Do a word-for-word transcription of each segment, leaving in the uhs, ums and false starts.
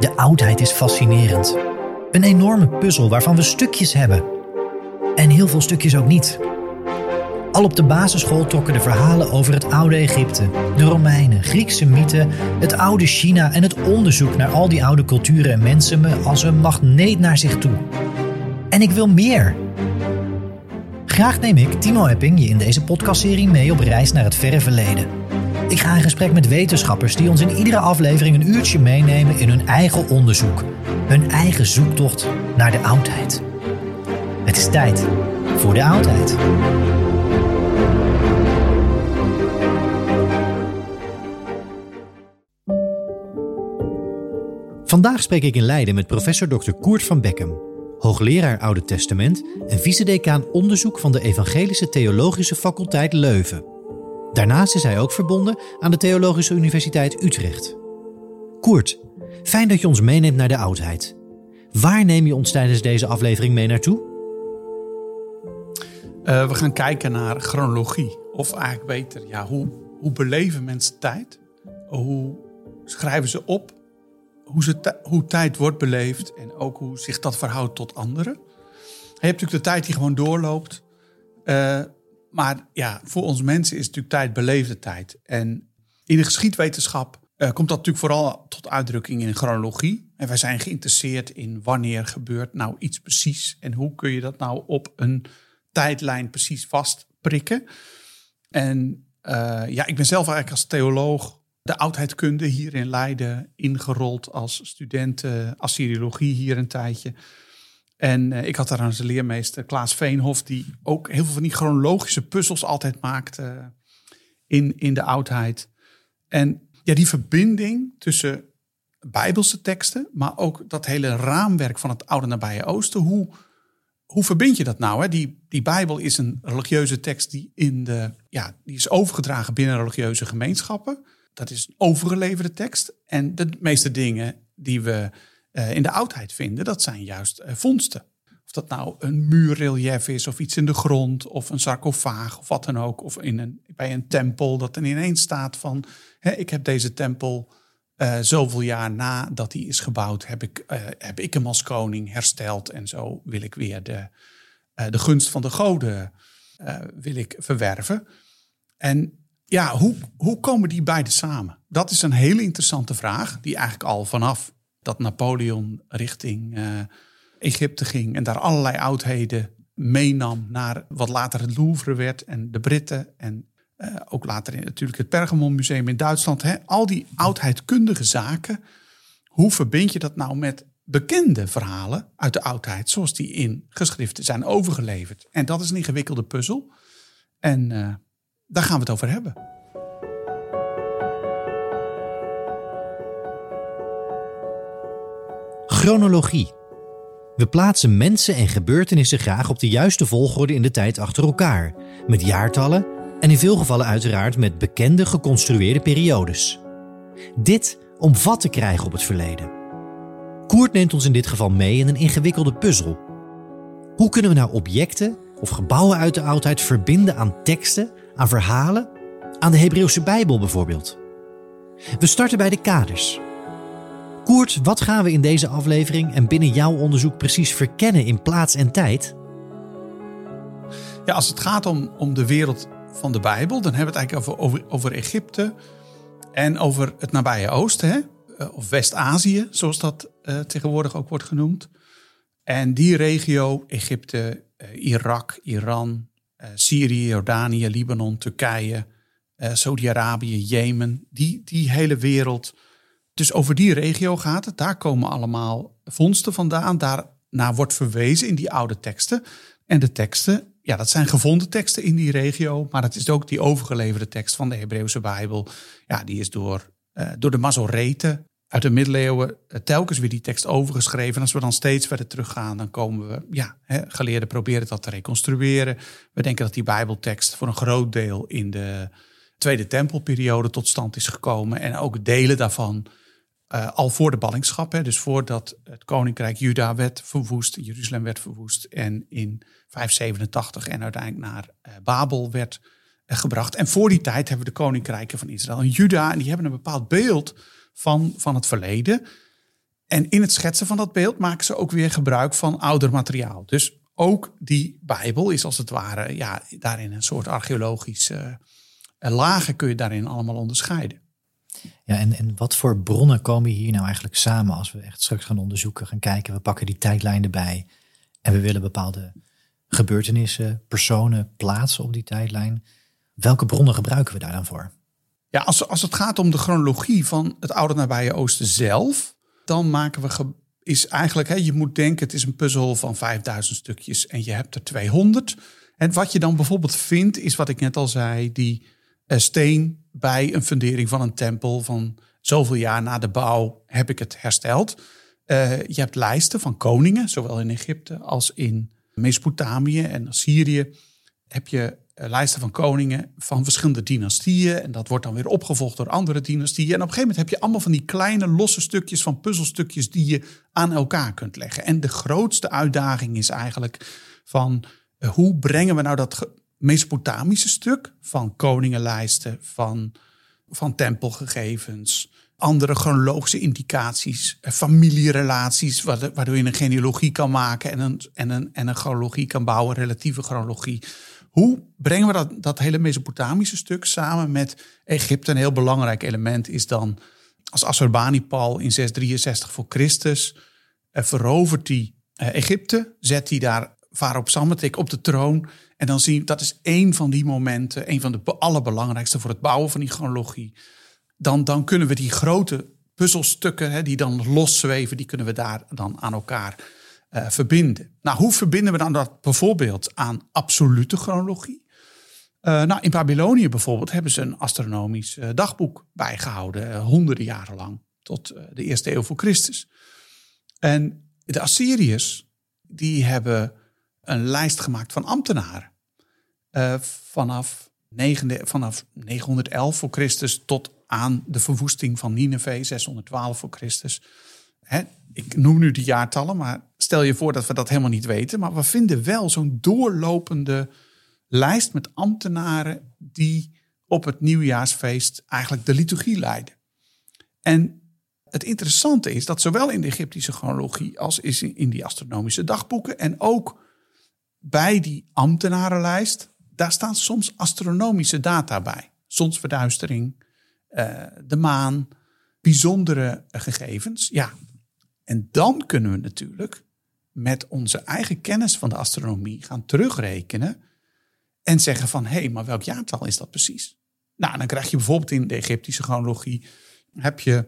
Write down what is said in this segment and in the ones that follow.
De oudheid is fascinerend. Een enorme puzzel waarvan we stukjes hebben. En heel veel stukjes ook niet. Al op de basisschool trokken de verhalen over het oude Egypte, de Romeinen, Griekse mythen, het oude China en het onderzoek naar al die oude culturen en mensen me als een magneet naar zich toe. En ik wil meer. Graag neem ik, Timo Epping, je in deze podcastserie mee op reis naar het verre verleden. Ik ga in gesprek met wetenschappers die ons in iedere aflevering een uurtje meenemen in hun eigen onderzoek. Hun eigen zoektocht naar de oudheid. Het is tijd voor de oudheid. Vandaag spreek ik in Leiden met professor dokter Koert van Bekkum, hoogleraar Oude Testament en vicedecaan onderzoek van de Evangelische Theologische Faculteit Leuven. Daarnaast is hij ook verbonden aan de Theologische Universiteit Utrecht. Koert, fijn dat je ons meeneemt naar de oudheid. Waar neem je ons tijdens deze aflevering mee naartoe? Uh, we gaan kijken naar chronologie. Of eigenlijk beter, ja, hoe, hoe beleven mensen tijd? Hoe schrijven ze op? Hoe, ze t- hoe tijd wordt beleefd en ook hoe zich dat verhoudt tot anderen. Je hebt natuurlijk de tijd die gewoon doorloopt. Uh, maar ja, voor ons mensen is natuurlijk tijd beleefde tijd. En in de geschiedwetenschap Uh, komt dat natuurlijk vooral tot uitdrukking in chronologie. En wij zijn geïnteresseerd in wanneer gebeurt nou iets precies. En hoe kun je dat nou op een tijdlijn precies vastprikken. En uh, ja, ik ben zelf eigenlijk als theoloog de oudheidkunde hier in Leiden ingerold. Als student uh, Assyriologie hier een tijdje. En uh, ik had daar als leermeester Klaas Veenhoff, die ook heel veel van die chronologische puzzels altijd maakte in, in de oudheid. En ja, die verbinding tussen Bijbelse teksten, maar ook dat hele raamwerk van het Oude Nabije Oosten. Hoe, hoe verbind je dat nou? Hè? Die, die Bijbel is een religieuze tekst die, in de, ja, die is overgedragen binnen religieuze gemeenschappen. Dat is een overgeleverde tekst. En de meeste dingen die we uh, in de oudheid vinden, dat zijn juist uh, vondsten. Of dat nou een muurrelief is, of iets in de grond, of een sarcofaag, of wat dan ook. Of in een, bij een tempel dat er ineens staat van, hè, ik heb deze tempel uh, zoveel jaar nadat die is gebouwd, heb ik, uh, heb ik hem als koning hersteld. En zo wil ik weer de, uh, de gunst van de goden uh, wil ik verwerven. En ja, hoe, hoe komen die beiden samen? Dat is een hele interessante vraag, die eigenlijk al vanaf dat Napoleon richting Uh, Egypte ging en daar allerlei oudheden meenam naar wat later het Louvre werd en de Britten en uh, ook later in, natuurlijk het Pergamon Museum in Duitsland. Hè? Al die oudheidkundige zaken, hoe verbind je dat nou met bekende verhalen uit de oudheid zoals die in geschriften zijn overgeleverd? En dat is een ingewikkelde puzzel en uh, daar gaan we het over hebben. Chronologie. We plaatsen mensen en gebeurtenissen graag op de juiste volgorde in de tijd achter elkaar, met jaartallen en in veel gevallen uiteraard met bekende geconstrueerde periodes. Dit om vat te krijgen op het verleden. Koert neemt ons in dit geval mee in een ingewikkelde puzzel. Hoe kunnen we nou objecten of gebouwen uit de oudheid verbinden aan teksten, aan verhalen, aan de Hebreeuwse Bijbel bijvoorbeeld? We starten bij de kaders. Koert, wat gaan we in deze aflevering en binnen jouw onderzoek precies verkennen in plaats en tijd? Ja, als het gaat om, om de wereld van de Bijbel, dan hebben we het eigenlijk over, over, over Egypte en over het nabije Oosten, hè? Of West-Azië, zoals dat uh, tegenwoordig ook wordt genoemd. En die regio, Egypte, uh, Irak, Iran, uh, Syrië, Jordanië, Libanon, Turkije, uh, Saudi-Arabië, Jemen, die, die hele wereld. Dus over die regio gaat het, daar komen allemaal vondsten vandaan. Daarna wordt verwezen in die oude teksten. En de teksten, ja, dat zijn gevonden teksten in die regio. Maar het is ook die overgeleverde tekst van de Hebreeuwse Bijbel. Ja, die is door, uh, door de Masoreten uit de middeleeuwen uh, telkens weer die tekst overgeschreven. En als we dan steeds verder teruggaan, dan komen we, ja, hè, geleerden proberen dat te reconstrueren. We denken dat die Bijbeltekst voor een groot deel in de Tweede Tempelperiode tot stand is gekomen. En ook delen daarvan Uh, al voor de ballingschap, hè, dus voordat het koninkrijk Juda werd verwoest, Jeruzalem werd verwoest en in vijfhonderdzevenentachtig en uiteindelijk naar uh, Babel werd uh, gebracht. En voor die tijd hebben we de koninkrijken van Israël en Juda en die hebben een bepaald beeld van, van het verleden. En in het schetsen van dat beeld maken ze ook weer gebruik van ouder materiaal. Dus ook die Bijbel is als het ware, ja, daarin een soort archeologische uh, lagen kun je daarin allemaal onderscheiden. Ja, en, en wat voor bronnen komen hier nou eigenlijk samen als we echt straks gaan onderzoeken, gaan kijken, we pakken die tijdlijn erbij en we willen bepaalde gebeurtenissen, personen plaatsen op die tijdlijn. Welke bronnen gebruiken we daar dan voor? Ja, als, als het gaat om de chronologie van het oude nabije Oosten zelf, dan maken we, ge- is eigenlijk, hè, je moet denken, het is een puzzel van vijfduizend stukjes en je hebt er tweehonderd. En wat je dan bijvoorbeeld vindt, is wat ik net al zei, die uh, steen bij een fundering van een tempel van zoveel jaar na de bouw heb ik het hersteld. Uh, je hebt lijsten van koningen, zowel in Egypte als in Mesopotamië en Syrië. Heb je uh, lijsten van koningen van verschillende dynastieën. En dat wordt dan weer opgevolgd door andere dynastieën. En op een gegeven moment heb je allemaal van die kleine losse stukjes van puzzelstukjes die je aan elkaar kunt leggen. En de grootste uitdaging is eigenlijk van uh, hoe brengen we nou dat Ge- Mesopotamische stuk van koningenlijsten, van, van tempelgegevens, andere chronologische indicaties, familierelaties, waardoor je een genealogie kan maken en een, en een, en een chronologie kan bouwen, een relatieve chronologie. Hoe brengen we dat, dat hele Mesopotamische stuk samen met Egypte? Een heel belangrijk element is dan, als Assurbanipal in zeshonderddrieënzestig voor Christus verovert hij Egypte, zet hij daar Farao Sametik op de troon. En dan zie je, dat is één van die momenten, één van de allerbelangrijkste voor het bouwen van die chronologie. Dan, dan kunnen we die grote puzzelstukken, hè, die dan loszweven, die kunnen we daar dan aan elkaar uh, verbinden. Nou, hoe verbinden we dan dat bijvoorbeeld aan absolute chronologie? Uh, nou, in Babylonië bijvoorbeeld hebben ze een astronomisch uh, dagboek bijgehouden, uh, honderden jaren lang, tot uh, de eerste eeuw voor Christus. En de Assyriërs, die hebben een lijst gemaakt van ambtenaren. Uh, vanaf, negende, vanaf negenhonderdelf voor Christus tot aan de verwoesting van Nineveh, zeshonderdtwaalf voor Christus. Hè, ik noem nu de jaartallen, maar stel je voor dat we dat helemaal niet weten. Maar we vinden wel zo'n doorlopende lijst met ambtenaren die op het nieuwjaarsfeest eigenlijk de liturgie leiden. En het interessante is dat zowel in de Egyptische chronologie als in die astronomische dagboeken en ook bij die ambtenarenlijst, daar staan soms astronomische data bij. Zonsverduistering, uh, de maan, bijzondere gegevens. Ja, en dan kunnen we natuurlijk met onze eigen kennis van de astronomie gaan terugrekenen en zeggen van, hé, hey, maar welk jaartal is dat precies? Nou, dan krijg je bijvoorbeeld in de Egyptische chronologie heb je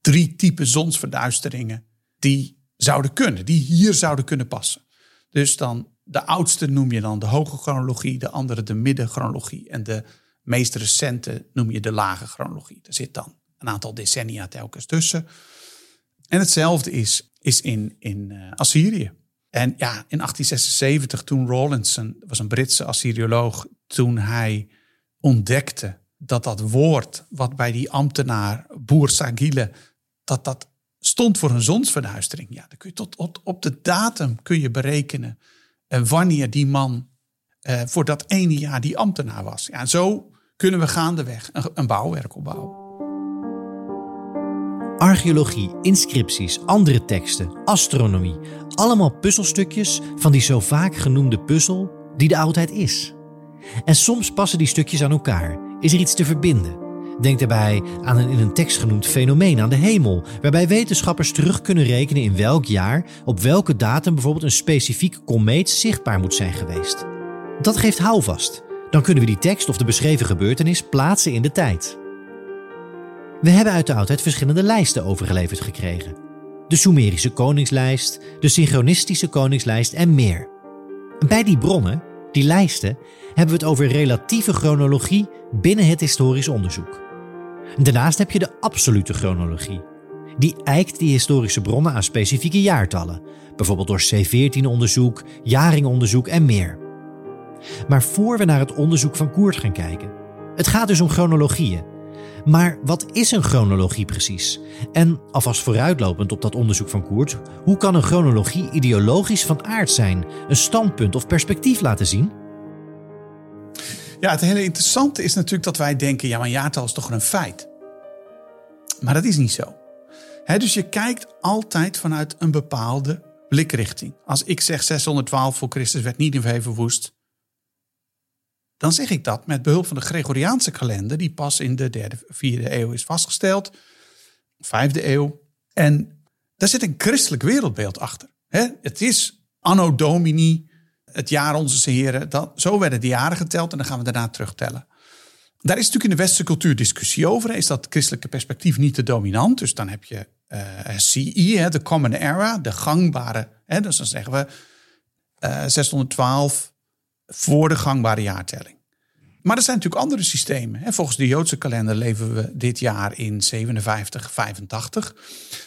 drie typen zonsverduisteringen die zouden kunnen, die hier zouden kunnen passen. Dus dan de oudste noem je dan de hoge chronologie, de andere de middenchronologie en de meest recente noem je de lage chronologie. Er zit dan een aantal decennia telkens tussen. En hetzelfde is, is in, in uh, Assyrië. En ja, in achttien zesenzeventig, toen Rawlinson, was een Britse Assyrioloog, toen hij ontdekte dat dat woord wat bij die ambtenaar Bursagile, dat dat stond voor een zonsverduistering. Ja, dan kun je tot op, op de datum kun je berekenen uh, wanneer die man uh, voor dat ene jaar die ambtenaar was. Ja, en zo kunnen we gaandeweg een, een bouwwerk opbouwen. Archeologie, inscripties, andere teksten, astronomie. Allemaal puzzelstukjes van die zo vaak genoemde puzzel die de oudheid is. En soms passen die stukjes aan elkaar. Is er iets te verbinden? Denk daarbij aan een in een tekst genoemd fenomeen aan de hemel, waarbij wetenschappers terug kunnen rekenen in welk jaar, op welke datum bijvoorbeeld een specifieke komeet zichtbaar moet zijn geweest. Dat geeft houvast. Dan kunnen we die tekst of de beschreven gebeurtenis plaatsen in de tijd. We hebben uit de oudheid verschillende lijsten overgeleverd gekregen. De Sumerische Koningslijst, de Synchronistische Koningslijst en meer. En bij die bronnen, die lijsten, hebben we het over relatieve chronologie binnen het historisch onderzoek. Daarnaast heb je de absolute chronologie. Die eikt die historische bronnen aan specifieke jaartallen, bijvoorbeeld door C veertien onderzoek, jaringonderzoek en meer. Maar voor we naar het onderzoek van Koert gaan kijken, het gaat dus om chronologieën. Maar wat is een chronologie precies? En alvast vooruitlopend op dat onderzoek van Koert, hoe kan een chronologie ideologisch van aard zijn, een standpunt of perspectief laten zien? Ja, het hele interessante is natuurlijk dat wij denken, ja, maar een jaartal is toch een feit? Maar dat is niet zo. He, dus je kijkt altijd vanuit een bepaalde blikrichting. Als ik zeg zeshonderdtwaalf voor Christus werd Nineve verwoest, dan zeg ik dat met behulp van de Gregoriaanse kalender, die pas in de derde, vierde eeuw is vastgesteld. Vijfde eeuw. En daar zit een christelijk wereldbeeld achter. He, het is anno domini, het jaar Onzes Heren. Dat, zo werden de jaren geteld en dan gaan we daarna terugtellen. Daar is natuurlijk in de westerse cultuur discussie over. Is dat christelijke perspectief niet te dominant? Dus dan heb je uh, C E, de Common Era, de gangbare. He, dus dan zeggen we uh, zeshonderdtwaalf... voor de gangbare jaartelling. Maar er zijn natuurlijk andere systemen. Volgens de Joodse kalender leven we dit jaar in zevenenvijftig, vijfentachtig.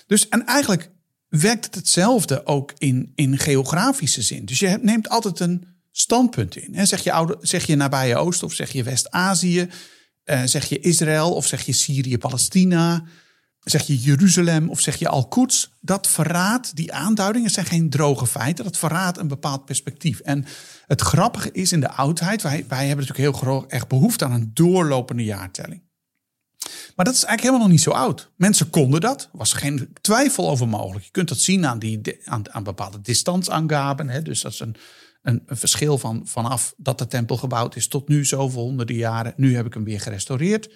Dus, en eigenlijk werkt het hetzelfde ook in, in geografische zin. Dus je neemt altijd een standpunt in. Zeg je, oude, zeg je nabije Oosten of zeg je West-Azië? Zeg je Israël of zeg je Syrië-Palestina? Zeg je Jeruzalem of zeg je Al-Quds? Dat verraadt, die aanduidingen zijn geen droge feiten. Dat verraadt een bepaald perspectief. En het grappige is in de oudheid, wij, wij hebben natuurlijk heel erg behoefte aan een doorlopende jaartelling. Maar dat is eigenlijk helemaal nog niet zo oud. Mensen konden dat, er was geen twijfel over mogelijk. Je kunt dat zien aan, die, aan, aan bepaalde distantsangaben. Hè? Dus dat is een, een, een verschil van, vanaf dat de tempel gebouwd is tot nu, zoveel honderden jaren. Nu heb ik hem weer gerestaureerd.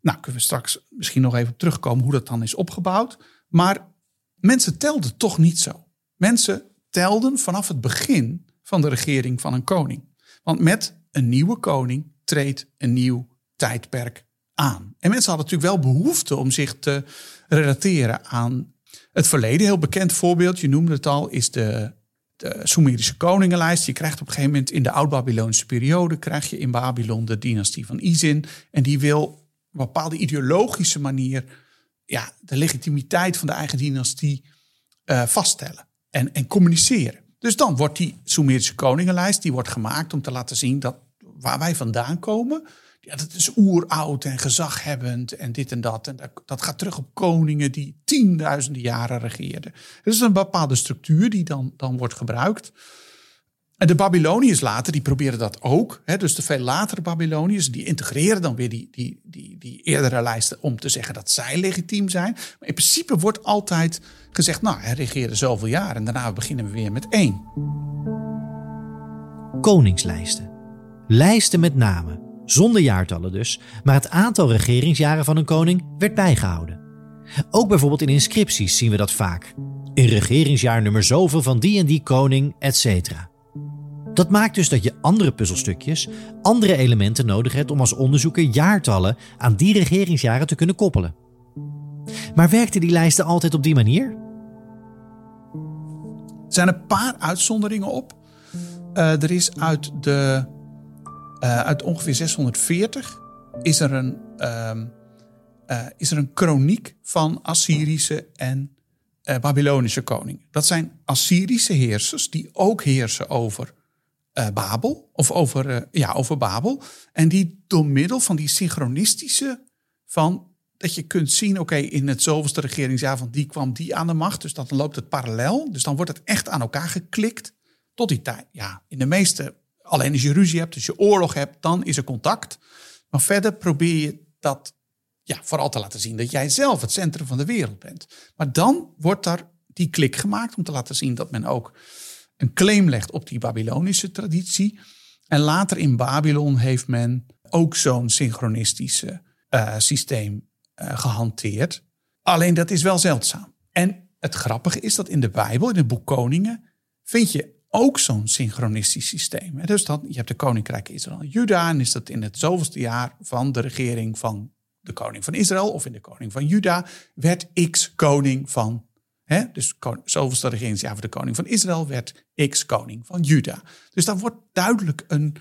Nou, kunnen we straks misschien nog even op terugkomen hoe dat dan is opgebouwd. Maar mensen telden toch niet zo. Mensen telden vanaf het begin van de regering van een koning. Want met een nieuwe koning treedt een nieuw tijdperk aan. En mensen hadden natuurlijk wel behoefte om zich te relateren aan het verleden. Een heel bekend voorbeeld, je noemde het al, is de, de Sumerische koningenlijst. Je krijgt op een gegeven moment in de oud-Babylonische periode, krijg je in Babylon de dynastie van Izin. En die wil op een bepaalde ideologische manier ja, de legitimiteit van de eigen dynastie uh, vaststellen en, en communiceren. Dus dan wordt die Sumerische koningenlijst, die wordt gemaakt om te laten zien dat waar wij vandaan komen, ja, dat is oeroud en gezaghebbend en dit en dat. En dat, dat gaat terug op koningen die tienduizenden jaren regeerden. Het is een bepaalde structuur die dan, dan wordt gebruikt. En de Babyloniërs later, die proberen dat ook. Hè? Dus de veel latere Babyloniërs, die integreren dan weer die, die, die, die eerdere lijsten om te zeggen dat zij legitiem zijn. Maar in principe wordt altijd gezegd, nou, hij regeerde zoveel jaar en daarna beginnen we weer met één. Koningslijsten. Lijsten met namen, zonder jaartallen dus, maar het aantal regeringsjaren van een koning werd bijgehouden. Ook bijvoorbeeld in inscripties zien we dat vaak. In regeringsjaar nummer zoveel van die en die koning, et cetera. Dat maakt dus dat je andere puzzelstukjes, andere elementen nodig hebt om als onderzoeker jaartallen aan die regeringsjaren te kunnen koppelen. Maar werkten die lijsten altijd op die manier? Er zijn een paar uitzonderingen op. Uh, er is uit, de, uh, uit ongeveer zeshonderdveertig is er een, um, uh, is er een kroniek van Assyrische en uh, Babylonische koningen. Dat zijn Assyrische heersers die ook heersen over uh, Babel. Of over, uh, ja, over Babel. En die door middel van die synchronistische... van dat je kunt zien, oké, okay, in het zoveelste regeringsjaar van die kwam die aan de macht. Dus dan loopt het parallel. Dus dan wordt het echt aan elkaar geklikt. Tot die tijd, ja, in de meeste... Alleen als je ruzie hebt, als je oorlog hebt, dan is er contact. Maar verder probeer je dat ja, vooral te laten zien... dat jij zelf het centrum van de wereld bent. Maar dan wordt daar die klik gemaakt... om te laten zien dat men ook een claim legt op die Babylonische traditie. En later in Babylon heeft men ook zo'n synchronistische uh, systeem uh, gehanteerd. Alleen dat is wel zeldzaam. En het grappige is dat in de Bijbel, in het boek Koningen... vind je... ook zo'n synchronistisch systeem. Dus dan, je hebt de koninkrijk Israël en Juda... en is dat in het zoveelste jaar van de regering van de koning van Israël... of in de koning van Juda, werd X koning van... Hè, dus kon, zoveelste regeringsjaar van de koning van Israël... werd X koning van Juda. Dus daar wordt duidelijk een,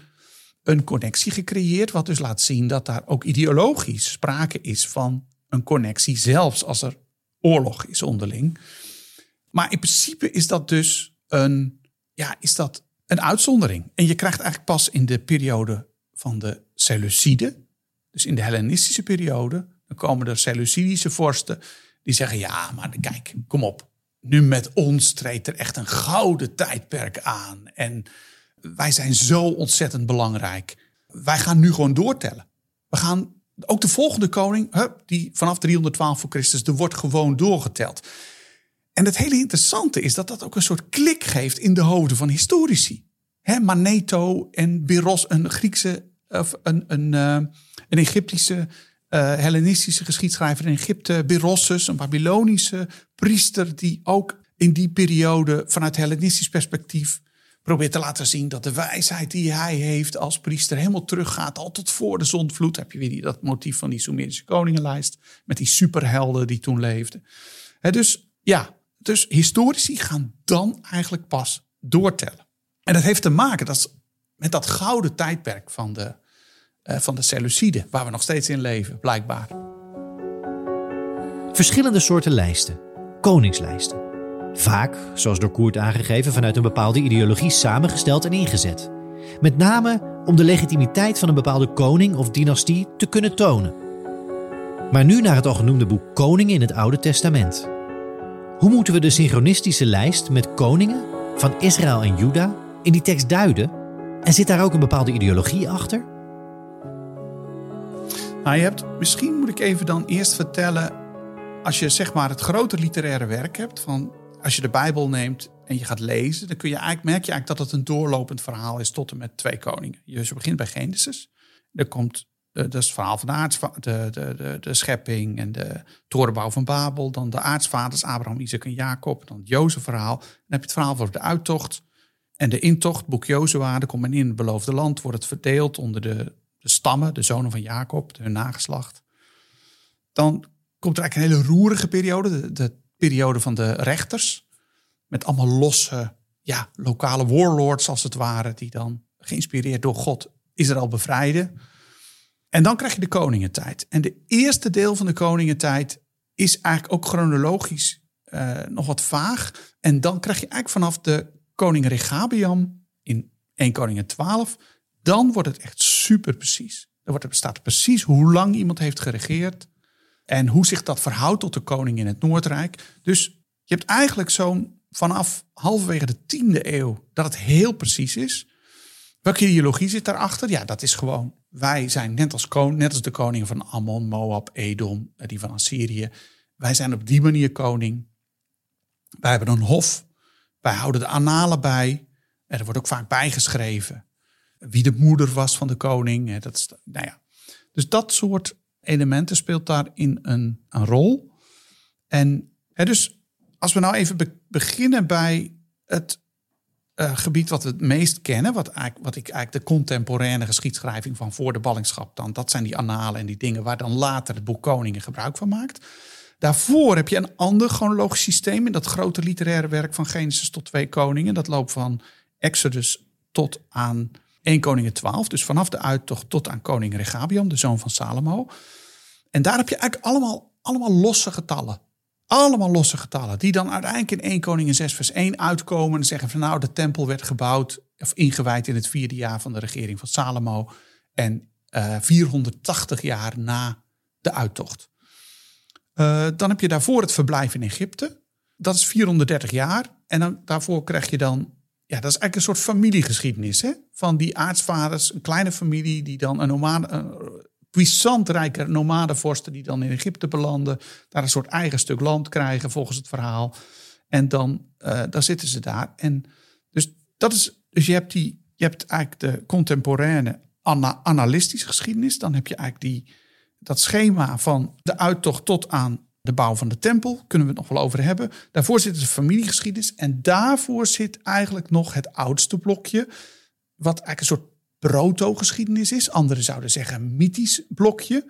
een connectie gecreëerd... wat dus laat zien dat daar ook ideologisch sprake is van een connectie... zelfs als er oorlog is onderling. Maar in principe is dat dus een... Ja, is dat een uitzondering? En je krijgt eigenlijk pas in de periode van de Seleuciden, dus in de Hellenistische periode, dan komen er Seleucidische vorsten die zeggen: ja, maar kijk, kom op, nu met ons treedt er echt een gouden tijdperk aan en wij zijn zo ontzettend belangrijk. Wij gaan nu gewoon doortellen. We gaan ook de volgende koning, hup, die vanaf driehonderdtwaalf voor Christus, er wordt gewoon doorgeteld. En het hele interessante is dat dat ook een soort klik geeft in de hoofden van historici. He, Maneto en Berossus, een Griekse of een, een, een Egyptische, uh, Hellenistische geschiedschrijver in Egypte. Berossus, een Babylonische priester die ook in die periode vanuit Hellenistisch perspectief probeert te laten zien dat de wijsheid die hij heeft als priester helemaal teruggaat, al tot voor de zondvloed. Heb je weer die, dat motief van die Sumerische Koningslijst met die superhelden die toen leefden. He, dus ja. Dus historici gaan dan eigenlijk pas doortellen. En dat heeft te maken dat, met dat gouden tijdperk van de, uh, van de Seleuciden... waar we nog steeds in leven, blijkbaar. Verschillende soorten lijsten. Koningslijsten. Vaak, zoals door Koert aangegeven... vanuit een bepaalde ideologie samengesteld en ingezet. Met name om de legitimiteit van een bepaalde koning of dynastie te kunnen tonen. Maar nu naar het al genoemde boek Koningen in het Oude Testament... Hoe moeten we de synchronistische lijst met koningen van Israël en Juda in die tekst duiden? En zit daar ook een bepaalde ideologie achter? Nou, je hebt, misschien moet ik even dan eerst vertellen... als je zeg maar het grote literaire werk hebt... van als je de Bijbel neemt en je gaat lezen... dan kun je eigenlijk, merk je eigenlijk dat het een doorlopend verhaal is... tot en met twee koningen. Dus je begint bij Genesis. Dan komt... Dat is het verhaal van de, aartsva- de, de, de, de schepping en de torenbouw van Babel. Dan de aartsvaders Abraham, Isaac en Jacob. Dan het Jozef verhaal. Dan heb je het verhaal over de uittocht en de intocht. Boek Jozua, dan komt men in het beloofde land. Wordt het verdeeld onder de, de stammen, de zonen van Jacob, hun nageslacht. Dan komt er eigenlijk een hele roerige periode. De, de periode van de rechters. Met allemaal losse, ja, lokale warlords als het ware. Die dan, geïnspireerd door God, Israël bevrijden. En dan krijg je de koningentijd. En de eerste deel van de koningentijd is eigenlijk ook chronologisch uh, nog wat vaag. En dan krijg je eigenlijk vanaf de koning Rehabeam in Eerste Koningen twaalf. Dan wordt het echt super precies. Dan staat precies hoe lang iemand heeft geregeerd. En hoe zich dat verhoudt tot de koning in het Noordrijk. Dus je hebt eigenlijk zo'n vanaf halverwege de tiende eeuw dat het heel precies is. Welke ideologie zit daarachter? Ja, dat is gewoon... Wij zijn net als, kon, net als de koningen van Ammon, Moab, Edom, die van Assyrië. Wij zijn op die manier koning. Wij hebben een hof. Wij houden de annalen bij. Er wordt ook vaak bijgeschreven wie de moeder was van de koning. Dat is, nou ja. Dus dat soort elementen speelt daarin een, een rol. En hè, dus als we nou even be- beginnen bij het... Uh, gebied wat we het meest kennen, wat, eigenlijk, wat ik eigenlijk de contemporaine geschiedschrijving van voor de ballingschap dan, dat zijn die annalen en die dingen waar dan later het boek Koningen gebruik van maakt. Daarvoor heb je een ander chronologisch systeem in dat grote literaire werk van Genesis tot twee Koningen. Dat loopt van Exodus tot aan Eerste Koningen twaalf, dus vanaf de uittocht tot aan koning Rehabeam, de zoon van Salomo. En daar heb je eigenlijk allemaal, allemaal losse getallen. Allemaal losse getallen die dan uiteindelijk in Eerste Koningin zes vers één uitkomen en zeggen van nou, de tempel werd gebouwd of ingewijd in het vierde jaar van de regering van Salomo en uh, vierhonderdtachtig jaar na de uittocht. Uh, dan heb je daarvoor het verblijf in Egypte. Dat is vierhonderddertig jaar en dan, daarvoor krijg je dan, ja, dat is eigenlijk een soort familiegeschiedenis, hè? Van die aartsvaders, een kleine familie die dan een nomade... Een, puissant rijke nomadenvorsten die dan in Egypte belanden. Daar een soort eigen stuk land krijgen volgens het verhaal. En dan uh, daar zitten ze daar. En dus, dat is, dus je hebt die, je hebt eigenlijk de contemporaine ana, analistische geschiedenis. Dan heb je eigenlijk die, dat schema van de uittocht tot aan de bouw van de tempel. Kunnen we het nog wel over hebben. Daarvoor zit de familiegeschiedenis. En daarvoor zit eigenlijk nog het oudste blokje. Wat eigenlijk een soort proto-geschiedenis is. Anderen zouden zeggen mythisch blokje.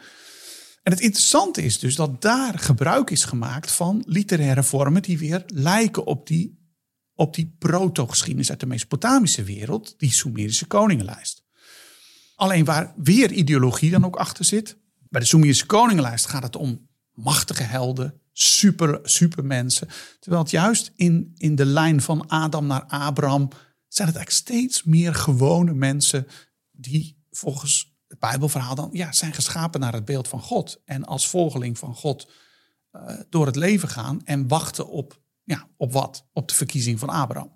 En het interessante is dus dat daar gebruik is gemaakt van literaire vormen die weer lijken op die, op die proto-geschiedenis uit de Mesopotamische wereld, die Sumerische Koningenlijst. Alleen waar weer ideologie dan ook achter zit. Bij de Sumerische Koningenlijst gaat het om machtige helden, super, supermensen. Terwijl het juist in, in de lijn van Adam naar Abraham zijn het eigenlijk steeds meer gewone mensen die volgens het Bijbelverhaal dan ja, zijn geschapen naar het beeld van God. En als volgeling van God uh, door het leven gaan en wachten op, ja, op wat? Op de verkiezing van Abraham.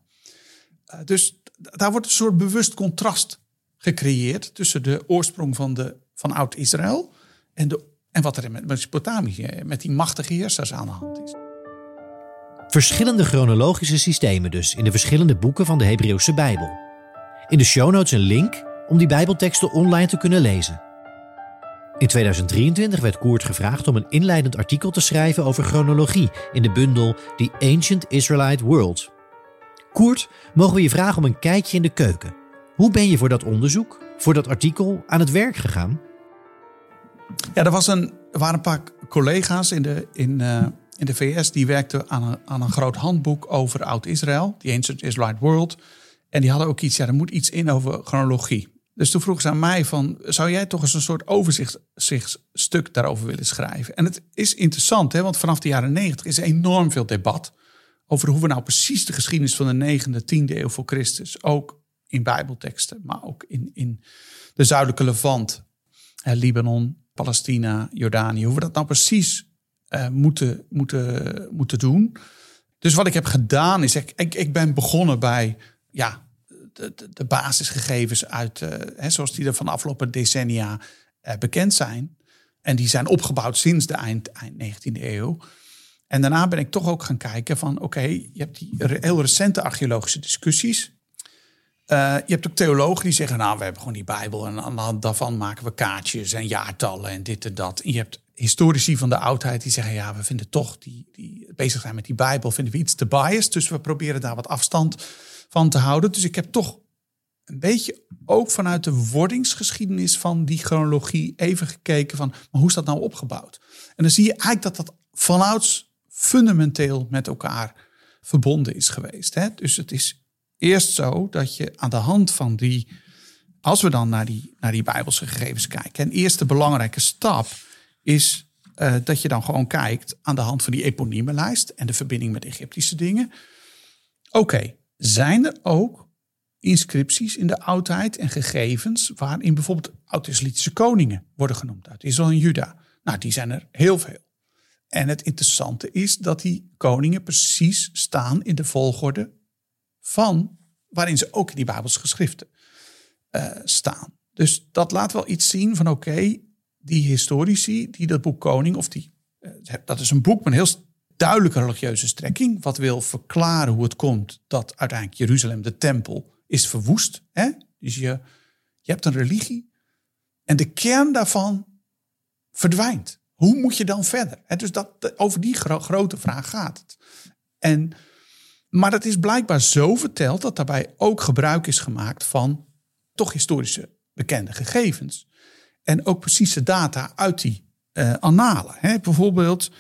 Uh, dus d- daar wordt een soort bewust contrast gecreëerd tussen de oorsprong van, de, van oud-Israël en, de, en wat er met Mesopotamië, met die machtige heersers aan de hand is. Verschillende chronologische systemen dus in de verschillende boeken van de Hebreeuwse Bijbel. In de show notes een link om die Bijbelteksten online te kunnen lezen. In tweeduizend drieëntwintig werd Koert gevraagd om een inleidend artikel te schrijven over chronologie in de bundel The Ancient Israelite World. Koert, mogen we je vragen om een kijkje in de keuken. Hoe ben je voor dat onderzoek, voor dat artikel, aan het werk gegaan? Ja, er, was een, er waren een paar collega's in de... In, uh... In de V S die werkte aan een, aan een groot handboek over Oud-Israël. The Ancient Israelite World. En die hadden ook iets, ja, er moet iets in over chronologie. Dus toen vroeg ze aan mij van, zou jij toch eens een soort overzichtsstuk daarover willen schrijven? En het is interessant, hè, want vanaf de jaren negentig is er enorm veel debat over hoe we nou precies de geschiedenis van de negende, tiende eeuw voor Christus, ook in bijbelteksten, maar ook in, in de zuidelijke Levant, hè, Libanon, Palestina, Jordanië, hoe we dat nou precies Uh, moeten, moeten, moeten doen. Dus wat ik heb gedaan is, ik, ik, ik ben begonnen bij ja, de, de basisgegevens uit, uh, hè, zoals die er van de afgelopen decennia uh, bekend zijn. En die zijn opgebouwd sinds de eind, eind negentiende eeuw. En daarna ben ik toch ook gaan kijken van, oké, okay, je hebt die heel recente archeologische discussies. Uh, je hebt ook theologen die zeggen, nou, we hebben gewoon die Bijbel en aan de hand daarvan maken we kaartjes en jaartallen en dit en dat. En je hebt historici van de oudheid die zeggen, ja, we vinden toch die, die bezig zijn met die Bijbel, vinden we iets te biased. Dus we proberen daar wat afstand van te houden. Dus ik heb toch een beetje ook vanuit de wordingsgeschiedenis van die chronologie even gekeken van, maar hoe is dat nou opgebouwd? En dan zie je eigenlijk dat dat vanouds fundamenteel met elkaar verbonden is geweest. Hè? Dus het is eerst zo dat je aan de hand van die, als we dan naar die, naar die Bijbelse gegevens kijken, en eerst de belangrijke stap is uh, dat je dan gewoon kijkt aan de hand van die eponiemenlijst en de verbinding met Egyptische dingen. Oké, okay, zijn er ook inscripties in de oudheid en gegevens waarin bijvoorbeeld oud-Israëlitische koningen worden genoemd uit Israël en Juda? Nou, die zijn er heel veel. En het interessante is dat die koningen precies staan in de volgorde van waarin ze ook in die Bijbelse geschriften uh, staan. Dus dat laat wel iets zien van oké, okay, die historici die dat boek Koning, of die, dat is een boek met een heel duidelijke religieuze strekking, wat wil verklaren hoe het komt dat uiteindelijk Jeruzalem, de tempel, is verwoest. Hè? Dus je, je hebt een religie en de kern daarvan verdwijnt. Hoe moet je dan verder? Hè? Dus dat, over die gro- grote vraag gaat het. En, maar dat is blijkbaar zo verteld dat daarbij ook gebruik is gemaakt van toch historische bekende gegevens. En ook precieze data uit die uh, annalen. Hè. Bijvoorbeeld, het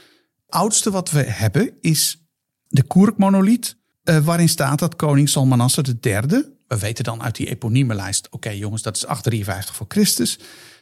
oudste wat we hebben is de Koerkmonolith, Uh, waarin staat dat koning Salmanasser de derde. We weten dan uit die eponiemenlijst, oké okay, jongens, dat is achthonderddraaënvijftig voor Christus.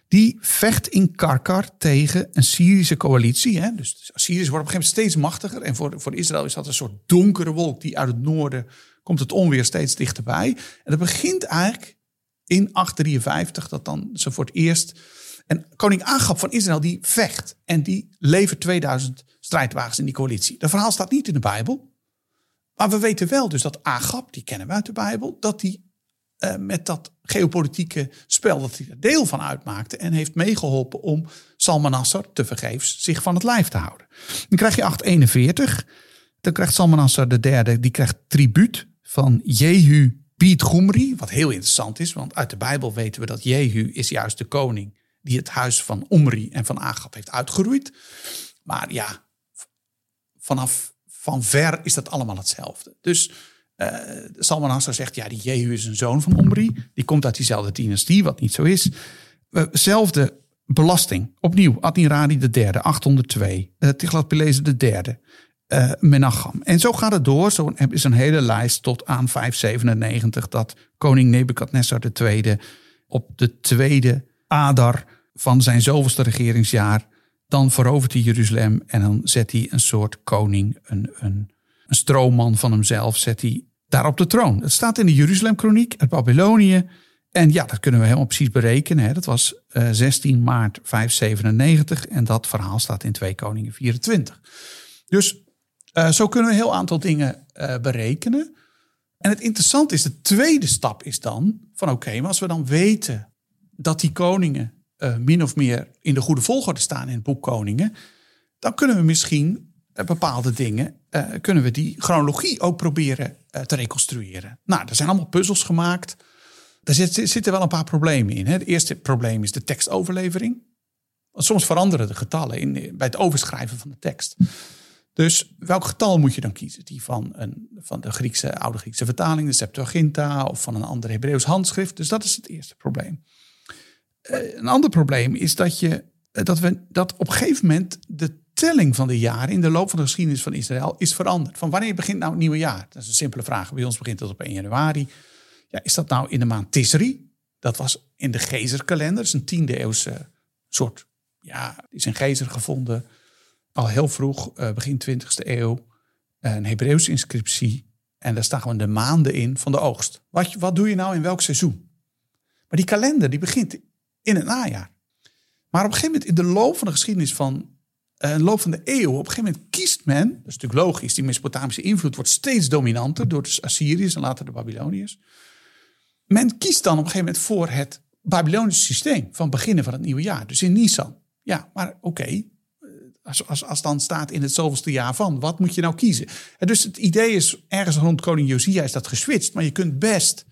Die vecht in Karkar tegen een Syrische coalitie. Hè? Dus de Syriërs worden op een gegeven moment steeds machtiger. En voor, voor Israël is dat een soort donkere wolk. Die uit het noorden komt het onweer steeds dichterbij. En dat begint eigenlijk in achthonderddrieënvijftig. Dat dan ze voor het eerst... En koning Agap van Israël die vecht. En die levert tweeduizend strijdwagens in die coalitie. Dat verhaal staat niet in de Bijbel. Maar we weten wel dus dat Agap, die kennen we uit de Bijbel... dat die uh, met dat geopolitieke spel dat hij er deel van uitmaakte... en heeft meegeholpen om Salmanasser tevergeefs zich van het lijf te houden. Dan krijg je achthonderdeenenveertig. Dan krijgt Salmanasser de derde, die krijgt tribuut van Jehu Biedgumri. Wat heel interessant is, want uit de Bijbel weten we dat Jehu is juist de koning... die het huis van Omri en van Agap heeft uitgeroeid. Maar ja, vanaf van ver is dat allemaal hetzelfde. Dus uh, Salmanasser zegt, ja, die Jehu is een zoon van Omri. Die komt uit diezelfde dynastie, wat niet zo is. Uh, zelfde belasting. Opnieuw, Adnirari de derde, achthonderdtwee. Uh, Tiglath-Pileser de derde, uh, Menachem. En zo gaat het door. Zo is een hele lijst tot aan vijfhonderdzevenennegentig... dat koning Nebukadnessar de tweede op de tweede... Adar van zijn zoveelste regeringsjaar. Dan verovert hij Jeruzalem en dan zet hij een soort koning, een, een, een stroomman van hemzelf, zet hij daar op de troon. Het staat in de Jeruzalemkroniek uit Babylonië. En ja, dat kunnen we helemaal precies berekenen. Hè. Dat was uh, zestien maart vijfhonderdzevenennegentig en dat verhaal staat in twee Koningen vierentwintig. Dus uh, zo kunnen we een heel aantal dingen uh, berekenen. En het interessante is, de tweede stap is dan van oké, okay, maar als we dan weten... dat die koningen uh, min of meer in de goede volgorde staan in het boek Koningen... dan kunnen we misschien uh, bepaalde dingen... Uh, kunnen we die chronologie ook proberen uh, te reconstrueren. Nou, er zijn allemaal puzzels gemaakt. Daar zitten zit wel een paar problemen in. Hè. Het eerste probleem is de tekstoverlevering. Want soms veranderen de getallen in, bij het overschrijven van de tekst. Dus welk getal moet je dan kiezen? Die van, een, van de Griekse, oude Griekse vertaling, de Septuaginta... of van een ander Hebreeuws handschrift. Dus dat is het eerste probleem. Een ander probleem is dat, je, dat, we, dat op een gegeven moment de telling van de jaren in de loop van de geschiedenis van Israël is veranderd. Van wanneer begint nou het nieuwe jaar? Dat is een simpele vraag. Bij ons begint dat op eerste januari. Ja, is dat nou in de maand Tisri? Dat was in de Gezerkalender. Dat is een tiende eeuwse soort. Ja, is in Gezer gevonden. Al heel vroeg, begin twintigste eeuw. Een Hebreeuwse inscriptie. En daar staan gewoon de maanden in van de oogst. Wat, wat doe je nou in welk seizoen? Maar die kalender die begint... in het najaar. Maar op een gegeven moment in de loop van de geschiedenis van... Uh, de loop van de eeuwen, op een gegeven moment kiest men... dat is natuurlijk logisch, die Mesopotamische invloed wordt steeds dominanter... door de Assyriërs en later de Babyloniërs. Men kiest dan op een gegeven moment voor het Babylonische systeem... van beginnen van het nieuwe jaar, dus in Nisan. Ja, maar oké, okay, als, als, als dan staat in het zoveelste jaar van... wat moet je nou kiezen? En dus het idee is, ergens rond koning Josia is dat geswitcht... maar je kunt best...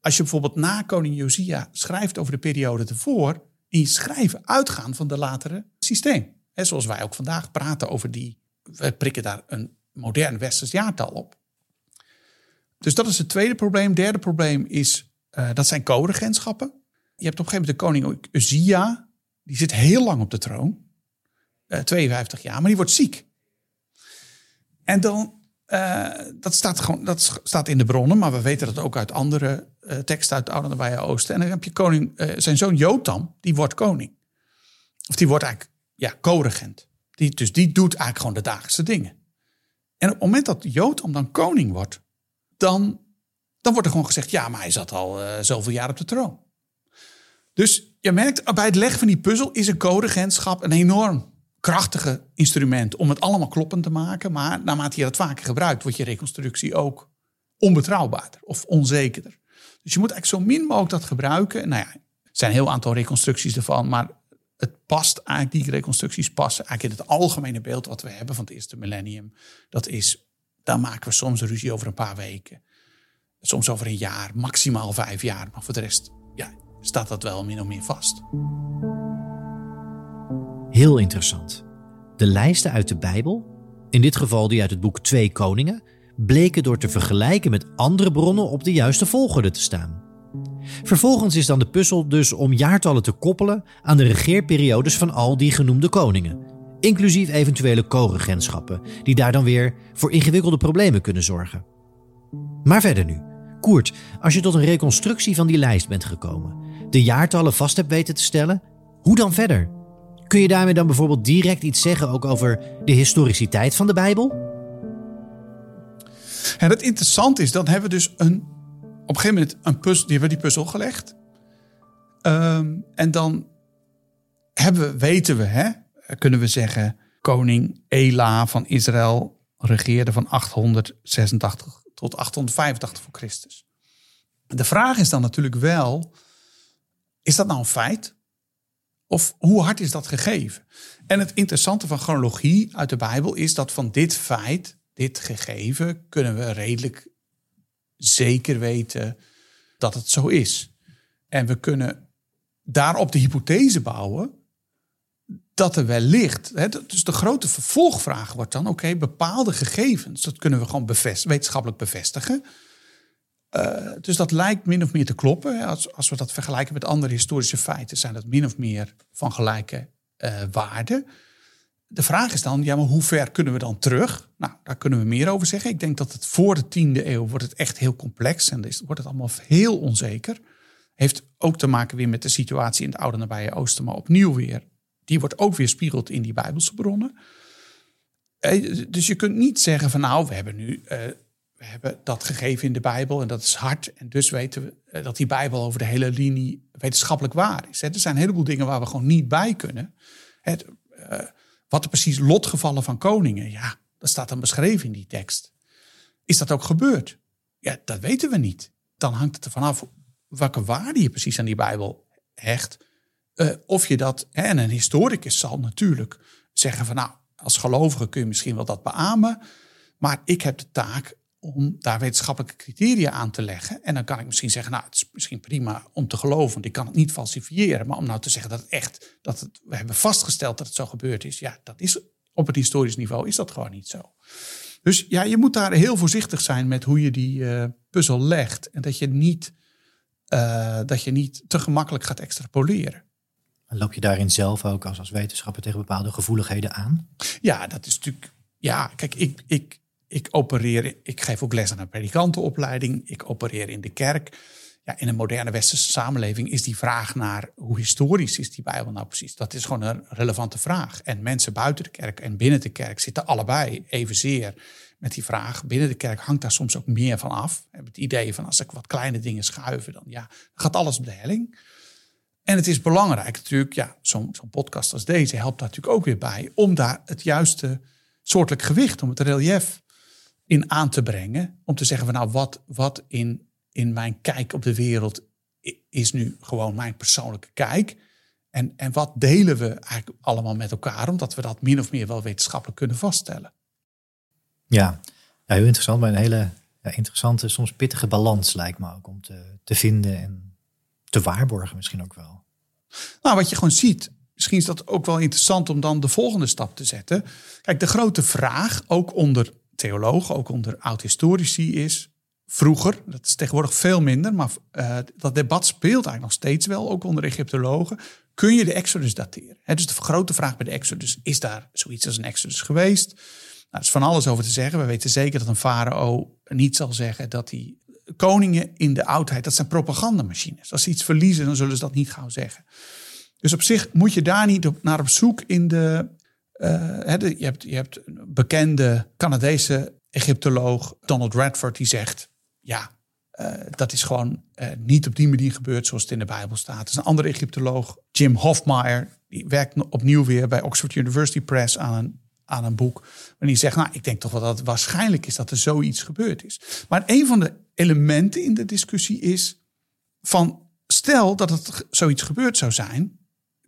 als je bijvoorbeeld na koning Josia schrijft over de periode ervoor... die schrijven uitgaan van de latere systeem. He, zoals wij ook vandaag praten over die... we prikken daar een modern westers jaartal op. Dus dat is het tweede probleem. Derde probleem is, uh, dat zijn co-regentschappen. Je hebt op een gegeven moment de koning Uzia. Die zit heel lang op de troon. Uh, tweeënvijftig jaar, maar die wordt ziek. En dan... Uh, dat, staat gewoon, dat staat in de bronnen, maar we weten dat ook uit andere uh, teksten uit het Oude en het Wijde Oosten. En dan heb je koning, uh, zijn zoon Jotam, die wordt koning. Of die wordt eigenlijk ja, co-regent. Die, dus die doet eigenlijk gewoon de dagelijkse dingen. En op het moment dat Jotam dan koning wordt, dan, dan wordt er gewoon gezegd... ja, maar hij zat al uh, zoveel jaar op de troon. Dus je merkt, bij het leggen van die puzzel is een co-regentschap een enorm... krachtige instrument om het allemaal kloppend te maken. Maar naarmate je dat vaker gebruikt... wordt je reconstructie ook onbetrouwbaarder of onzekerder. Dus je moet eigenlijk zo min mogelijk dat gebruiken. Nou ja, er zijn een heel aantal reconstructies ervan... maar het past eigenlijk, die reconstructies passen... eigenlijk in het algemene beeld wat we hebben van het eerste millennium. Dat is, daar maken we soms ruzie over een paar weken. Soms over een jaar, maximaal vijf jaar. Maar voor de rest ja, staat dat wel min of meer vast. Heel interessant. De lijsten uit de Bijbel, in dit geval die uit het boek Twee Koningen, bleken door te vergelijken met andere bronnen op de juiste volgorde te staan. Vervolgens is dan de puzzel dus om jaartallen te koppelen aan de regeerperiodes van al die genoemde koningen, inclusief eventuele co-regentschappen, die daar dan weer voor ingewikkelde problemen kunnen zorgen. Maar verder nu. Koert, als je tot een reconstructie van die lijst bent gekomen, de jaartallen vast hebt weten te stellen... Hoe dan verder? Kun je daarmee dan bijvoorbeeld direct iets zeggen ook over de historiciteit van de Bijbel? En het interessante is, dan hebben we dus een, op een gegeven moment een puzzel, die hebben we die puzzel gelegd. Um, en dan hebben we, weten we, hè, kunnen we zeggen, koning Ela van Israël regeerde van achthonderdzesentachtig tot achthonderdvijfentachtig voor Christus. De vraag is dan natuurlijk wel, is dat nou een feit? Of hoe hard is dat gegeven? En het interessante van chronologie uit de Bijbel is dat van dit feit, dit gegeven, kunnen we redelijk zeker weten dat het zo is. En we kunnen daarop de hypothese bouwen dat er wellicht... Hè, dus de grote vervolgvraag wordt dan, oké, okay, bepaalde gegevens, dat kunnen we gewoon bevest, wetenschappelijk bevestigen. Uh, dus dat lijkt min of meer te kloppen. Als, als we dat vergelijken met andere historische feiten, zijn dat min of meer van gelijke uh, waarde. De vraag is dan, ja, maar hoe ver kunnen we dan terug? Nou, daar kunnen we meer over zeggen. Ik denk dat het voor de tiende eeuw wordt het echt heel complex en is, wordt het allemaal heel onzeker. Heeft ook te maken weer met de situatie in het oude nabije Oosten, maar opnieuw weer. Die wordt ook weer spiegeld in die Bijbelse bronnen. Uh, dus je kunt niet zeggen van, nou, we hebben nu... Uh, We hebben dat gegeven in de Bijbel en dat is hard. En dus weten we dat die Bijbel over de hele linie wetenschappelijk waar is. Er zijn een heleboel dingen waar we gewoon niet bij kunnen. Het, uh, wat er precies lotgevallen van koningen. Ja, dat staat dan beschreven in die tekst. Is dat ook gebeurd? Ja, dat weten we niet. Dan hangt het ervan af welke waarde je precies aan die Bijbel hecht. Uh, of je dat, en een historicus zal natuurlijk zeggen van... nou, als gelovige kun je misschien wel dat beamen. Maar ik heb de taak... om daar wetenschappelijke criteria aan te leggen. En dan kan ik misschien zeggen, nou, het is misschien prima om te geloven, want ik kan het niet falsifiëren. Maar om nou te zeggen dat het echt, dat het, we hebben vastgesteld dat het zo gebeurd is. Ja, dat is op het historisch niveau is dat gewoon niet zo. Dus ja, je moet daar heel voorzichtig zijn met hoe je die uh, puzzel legt. En dat je, niet, uh, dat je niet te gemakkelijk gaat extrapoleren. Loop je daarin zelf ook als, als wetenschapper tegen bepaalde gevoeligheden aan? Ja, dat is natuurlijk... Ja, kijk, ik... ik Ik opereer, ik geef ook les aan een predikantenopleiding. Ik opereer in de kerk. Ja, in een moderne westerse samenleving is die vraag naar... hoe historisch is die Bijbel nou precies? Dat is gewoon een relevante vraag. En mensen buiten de kerk en binnen de kerk zitten allebei evenzeer met die vraag. Binnen de kerk hangt daar soms ook meer van af. Het idee van als ik wat kleine dingen schuiven, dan ja, gaat alles op de helling. En het is belangrijk natuurlijk, ja, zo'n, zo'n podcast als deze helpt daar natuurlijk ook weer bij... om daar het juiste soortelijk gewicht, om het reliëf... in aan te brengen, om te zeggen van nou wat, wat in, in mijn kijk op de wereld is nu gewoon mijn persoonlijke kijk. En, en wat delen we eigenlijk allemaal met elkaar, omdat we dat min of meer wel wetenschappelijk kunnen vaststellen. Ja, nou, heel interessant, maar een hele ja, interessante, soms pittige balans lijkt me ook om te, te vinden en te waarborgen misschien ook wel. Nou, wat je gewoon ziet... Misschien is dat ook wel interessant om dan de volgende stap te zetten. Kijk, de grote vraag, ook onder theologen, ook onder oud-historici is... vroeger, dat is tegenwoordig veel minder... maar uh, dat debat speelt eigenlijk nog steeds wel, ook onder Egyptologen... kun je de Exodus dateren? He, dus de grote vraag bij de Exodus, is daar zoiets als een Exodus geweest? Nou, er is van alles over te zeggen. We weten zeker dat een farao niet zal zeggen dat hij... koningen in de oudheid, dat zijn propagandamachines. Als ze iets verliezen, dan zullen ze dat niet gauw zeggen... Dus op zich moet je daar niet op, naar op zoek in de... Uh, de je, hebt, je hebt een bekende Canadese Egyptoloog, Donald Radford, die zegt... ja, uh, dat is gewoon uh, niet op die manier gebeurd zoals het in de Bijbel staat. Er is een andere Egyptoloog, Jim Hofmaier, die werkt opnieuw weer bij Oxford University Press aan een, aan een boek. En die zegt, nou, ik denk toch wel dat het waarschijnlijk is dat er zoiets gebeurd is. Maar een van de elementen in de discussie is van... stel dat het zoiets gebeurd zou zijn...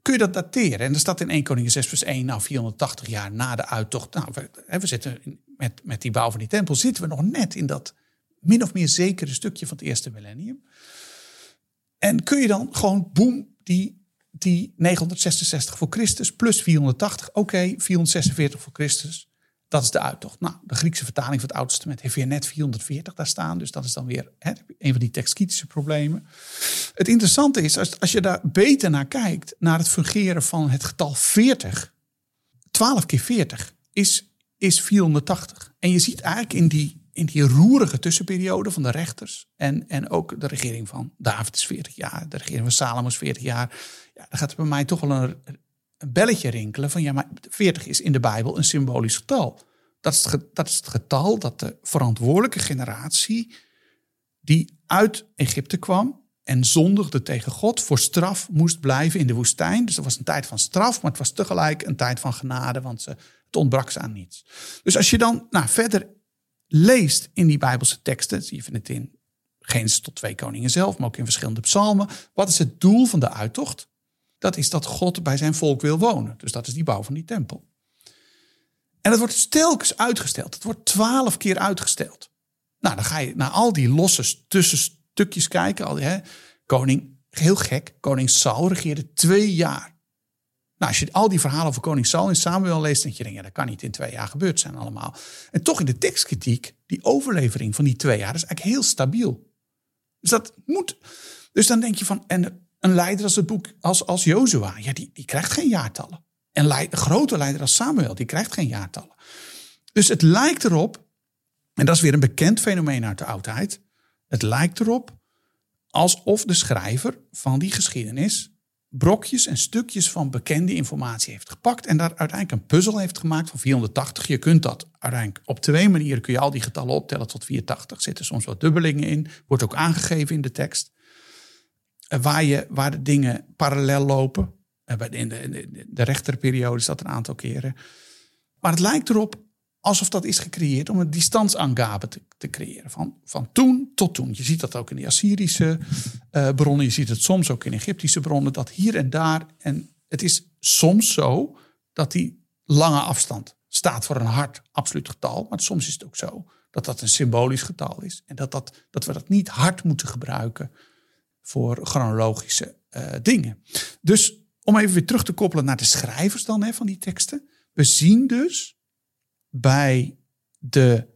kun je dat dateren? En dat staat in Eerste Koningen zes vers één, nou vierhonderdtachtig jaar na de uittocht. Nou, we, we zitten met, met die bouw van die tempel zitten we nog net in dat min of meer zekere stukje van het eerste millennium. En kun je dan gewoon, boem, die, die negenhonderdzesenzestig voor Christus plus vierhonderdtachtig, oké, okay, vierhonderdzesenveertig voor Christus, dat is de uittocht. Nou, de Griekse vertaling van het Oude Testament heeft weer net vierhonderdveertig daar staan. Dus dat is dan weer hè, een van die tekstkitische problemen. Het interessante is, als, als je daar beter naar kijkt... naar het fungeren van het getal veertig. twaalf keer veertig is, is vierhonderdtachtig. En je ziet eigenlijk in die in die roerige tussenperiode van de rechters. En, en ook de regering van David is veertig jaar. De regering van Salomo is veertig jaar. Ja, dan gaat er bij mij toch wel een, een belletje rinkelen van ja, maar veertig is in de Bijbel een symbolisch getal. Dat is het, dat is het getal dat de verantwoordelijke generatie die uit Egypte kwam en zondigde tegen God, voor straf moest blijven in de woestijn. Dus dat was een tijd van straf, maar het was tegelijk een tijd van genade, want ze, het ontbrak ze aan niets. Dus als je dan nou, verder leest in die Bijbelse teksten, zie je het in Genesis tot Twee Koningen zelf, maar ook in verschillende psalmen. Wat is het doel van de uittocht? Dat is dat God bij zijn volk wil wonen. Dus dat is die bouw van die tempel. En dat wordt telkens uitgesteld. Het wordt twaalf keer uitgesteld. Nou, dan ga je naar al die losse tussenstukjes kijken. Al die, hè? Koning, heel gek, koning Saul regeerde twee jaar. Nou, als je al die verhalen over koning Saul in Samuel leest, dan denk je, ja, dat kan niet in twee jaar gebeurd zijn allemaal. En toch in de tekstkritiek, die overlevering van die twee jaar is eigenlijk heel stabiel. Dus dat moet. Dus dan denk je van, en een leider als het boek, als, als Jozua, ja, die, die krijgt geen jaartallen. En leid, een grote leider als Samuel, die krijgt geen jaartallen. Dus het lijkt erop, en dat is weer een bekend fenomeen uit de oudheid, het lijkt erop alsof de schrijver van die geschiedenis brokjes en stukjes van bekende informatie heeft gepakt en daar uiteindelijk een puzzel heeft gemaakt van vierhonderdtachtig. Je kunt dat uiteindelijk op twee manieren, kun je al die getallen optellen tot vierhonderdtachtig. Er zitten soms wat dubbelingen in, wordt ook aangegeven in de tekst. Waar, je, waar de dingen parallel lopen. In de, in de, de rechterperiode is dat een aantal keren. Maar het lijkt erop alsof dat is gecreëerd om een distantsangabe te, te creëren. Van, van toen tot toen. Je ziet dat ook in de Assyrische uh, bronnen. Je ziet het soms ook in Egyptische bronnen. Dat hier en daar. En het is soms zo dat die lange afstand staat voor een hard absoluut getal. Maar soms is het ook zo dat dat een symbolisch getal is. En dat, dat, dat we dat niet hard moeten gebruiken voor chronologische uh, dingen. Dus om even weer terug te koppelen naar de schrijvers dan hè, van die teksten. We zien dus bij de,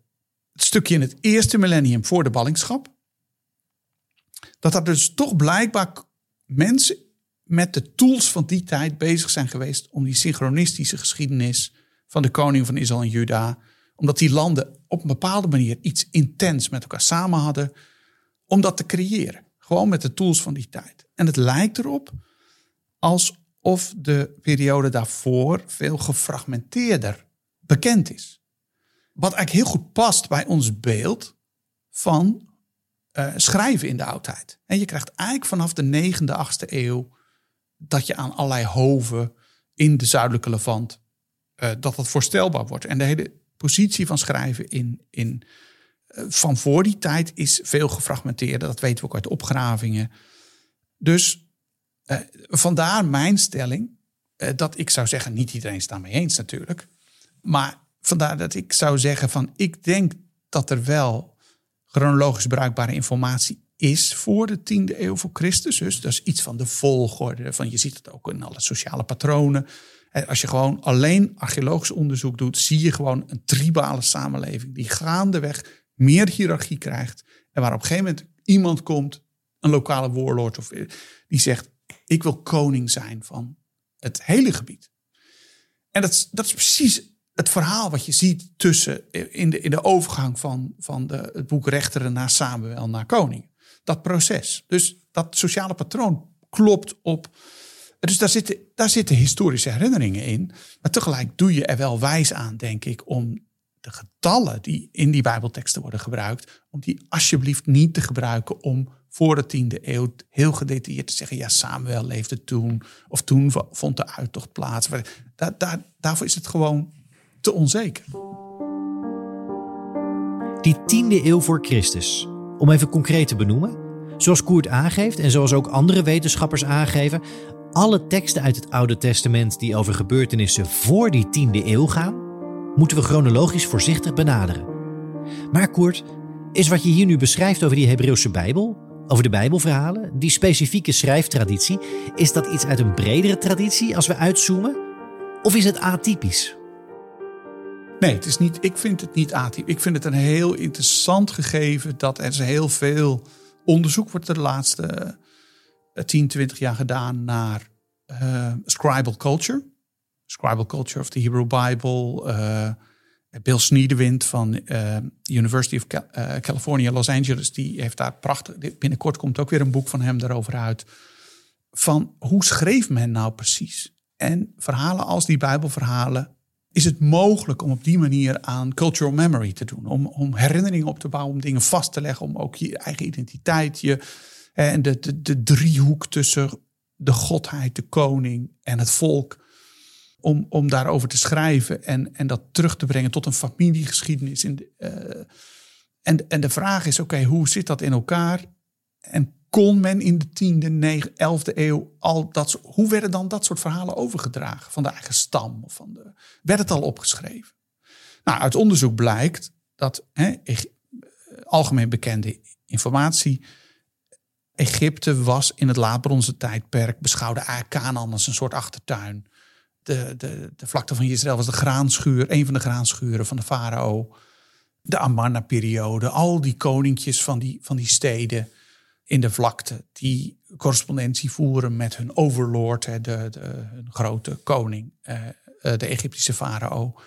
het stukje in het eerste millennium voor de ballingschap, dat er dus toch blijkbaar mensen met de tools van die tijd bezig zijn geweest om die synchronistische geschiedenis van de koning van Israël en Juda, omdat die landen op een bepaalde manier iets intens met elkaar samen hadden, om dat te creëren. Gewoon met de tools van die tijd. En het lijkt erop alsof de periode daarvoor veel gefragmenteerder bekend is. Wat eigenlijk heel goed past bij ons beeld van uh, schrijven in de oudheid. En je krijgt eigenlijk vanaf de negende, achtste eeuw dat je aan allerlei hoven in de zuidelijke Levant uh, dat dat voorstelbaar wordt. En de hele positie van schrijven in, in, uh, van voor die tijd is veel gefragmenteerder. Dat weten we ook uit opgravingen. Dus uh, vandaar mijn stelling uh, dat ik zou zeggen, niet iedereen is daarmee eens natuurlijk. Maar vandaar dat ik zou zeggen van ik denk dat er wel chronologisch bruikbare informatie is voor de tiende eeuw voor Christus. Dus dat is iets van de volgorde. Van, je ziet het ook in alle sociale patronen. Als je gewoon alleen archeologisch onderzoek doet, zie je gewoon een tribale samenleving die gaandeweg meer hiërarchie krijgt. En waar op een gegeven moment iemand komt, een lokale warlord, of die zegt ik wil koning zijn van het hele gebied. En dat is, dat is precies het verhaal wat je ziet tussen in de, in de overgang van, van de, het boek Rechteren naar Samuel naar Koning. Dat proces. Dus dat sociale patroon klopt op. Dus daar zitten, daar zitten historische herinneringen in. Maar tegelijk doe je er wel wijs aan, denk ik, om de getallen die in die Bijbelteksten worden gebruikt, om die alsjeblieft niet te gebruiken om voor de tiende eeuw heel gedetailleerd te zeggen, ja, Samuel leefde toen, of toen vond de uittocht plaats. Daar, daar, daarvoor is het gewoon te onzeker. Die tiende eeuw voor Christus, om even concreet te benoemen, zoals Koert aangeeft en zoals ook andere wetenschappers aangeven, alle teksten uit het Oude Testament die over gebeurtenissen voor die tiende eeuw gaan, moeten we chronologisch voorzichtig benaderen. Maar Koert, is wat je hier nu beschrijft over die Hebreeuwse Bijbel, over de Bijbelverhalen, die specifieke schrijftraditie, is dat iets uit een bredere traditie als we uitzoomen? Of is het atypisch? Nee, het is niet, ik vind het niet atypisch. Ik vind het een heel interessant gegeven dat er heel veel onderzoek wordt de laatste tien, twintig jaar gedaan naar uh, scribal culture. Scribal culture of the Hebrew Bible. Uh, Bill Sniedewind van uh, University of Cal- uh, California, Los Angeles, die heeft daar prachtig... Binnenkort komt ook weer een boek van hem daarover uit. Van hoe schreef men nou precies? En verhalen als die Bijbelverhalen, is het mogelijk om op die manier aan cultural memory te doen. Om, om herinneringen op te bouwen, om dingen vast te leggen, om ook je eigen identiteit, je, en de, de, de driehoek tussen de godheid, de koning en het volk. Om, om daarover te schrijven en, en dat terug te brengen tot een familiegeschiedenis. In de, uh, en, en de vraag is, oké, okay, hoe zit dat in elkaar? En kon men in de tiende, negende, elfde eeuw al dat... Hoe werden dan dat soort verhalen overgedragen? Van de eigen stam? Of van de, werd het al opgeschreven? Nou, uit onderzoek blijkt dat hè, algemeen bekende informatie... Egypte was in het laatbronzen tijdperk... beschouwde eigenlijk Canaan als een soort achtertuin. De, de, de vlakte van Israël was de graanschuur, een van de graanschuren van de farao. De Amarna-periode, al die koninkjes van die, van die steden... in de vlakte, die correspondentie voeren met hun overlord, de, de, hun grote koning, de Egyptische farao.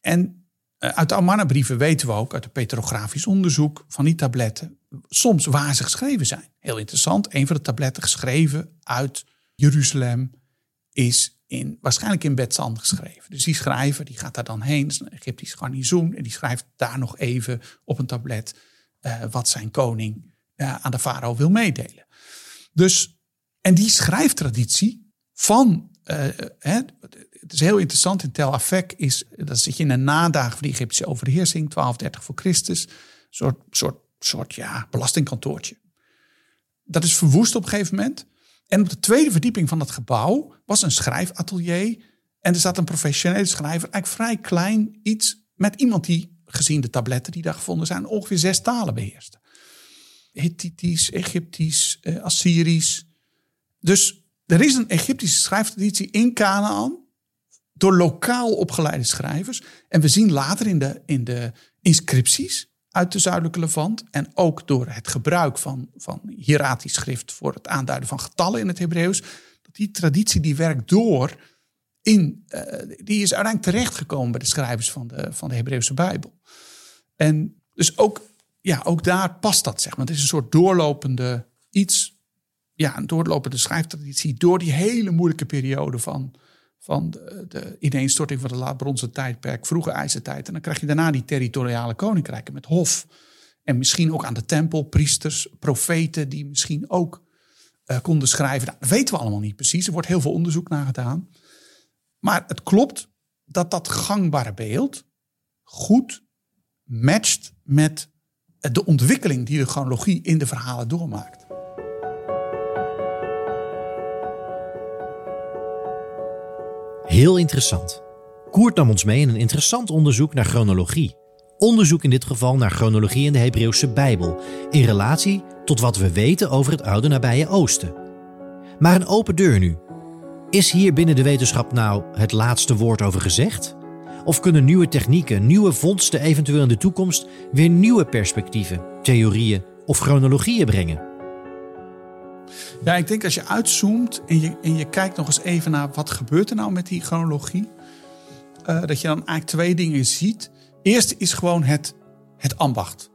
En uit de Amarna-brieven weten we ook, uit het petrografisch onderzoek van die tabletten, soms waar ze geschreven zijn. Heel interessant, een van de tabletten geschreven uit Jeruzalem is in, waarschijnlijk in Bethsan geschreven. Dus die schrijver die gaat daar dan heen, dat is een Egyptisch garnizoen, en die schrijft daar nog even op een tablet uh, wat zijn koning... Ja, aan de farao wil meedelen. Dus, en die schrijftraditie van... Uh, hè, het is heel interessant, in Tel Afek is... dan zit je in de nadagen van de Egyptische overheersing... twaalfhonderddertig voor Christus, een soort, soort, soort ja, belastingkantoortje. Dat is verwoest op een gegeven moment. En op de tweede verdieping van dat gebouw was een schrijfatelier... en er zat een professionele schrijver, eigenlijk vrij klein iets... met iemand die, gezien de tabletten die daar gevonden zijn... ongeveer zes talen beheerste. Hittitisch, Egyptisch, eh, Assyrisch. Dus er is een Egyptische schrijftraditie in Canaan... door lokaal opgeleide schrijvers. En we zien later in de, in de inscripties uit de zuidelijke Levant... en ook door het gebruik van, van hieratisch schrift... voor het aanduiden van getallen in het Hebreeuws... dat die traditie die werkt door... In, uh, die is uiteindelijk terechtgekomen bij de schrijvers van de, van de Hebreeuwse Bijbel. En dus ook... Ja, ook daar past dat, zeg maar. Het is een soort doorlopende iets. Ja, een doorlopende schrijftraditie door die hele moeilijke periode van, van de, de ineenstorting van het laatbronzen tijdperk, vroege ijzertijd. En dan krijg je daarna die territoriale koninkrijken met hof. En misschien ook aan de tempel, priesters, profeten die misschien ook uh, konden schrijven. Nou, dat weten we allemaal niet precies. Er wordt heel veel onderzoek naar gedaan. Maar het klopt dat dat gangbare beeld goed matcht met... de ontwikkeling die de chronologie in de verhalen doormaakt. Heel interessant. Koert nam ons mee in een interessant onderzoek naar chronologie. Onderzoek in dit geval naar chronologie in de Hebreeuwse Bijbel... in relatie tot wat we weten over het oude nabije Oosten. Maar een open deur nu. Is hier binnen de wetenschap nou het laatste woord over gezegd? Of kunnen nieuwe technieken, nieuwe vondsten eventueel in de toekomst... weer nieuwe perspectieven, theorieën of chronologieën brengen? Ja, ik denk als je uitzoomt en je, en je kijkt nog eens even naar... wat gebeurt er nou met die chronologie? Uh, dat je dan eigenlijk twee dingen ziet. Eerst is gewoon het, het ambacht.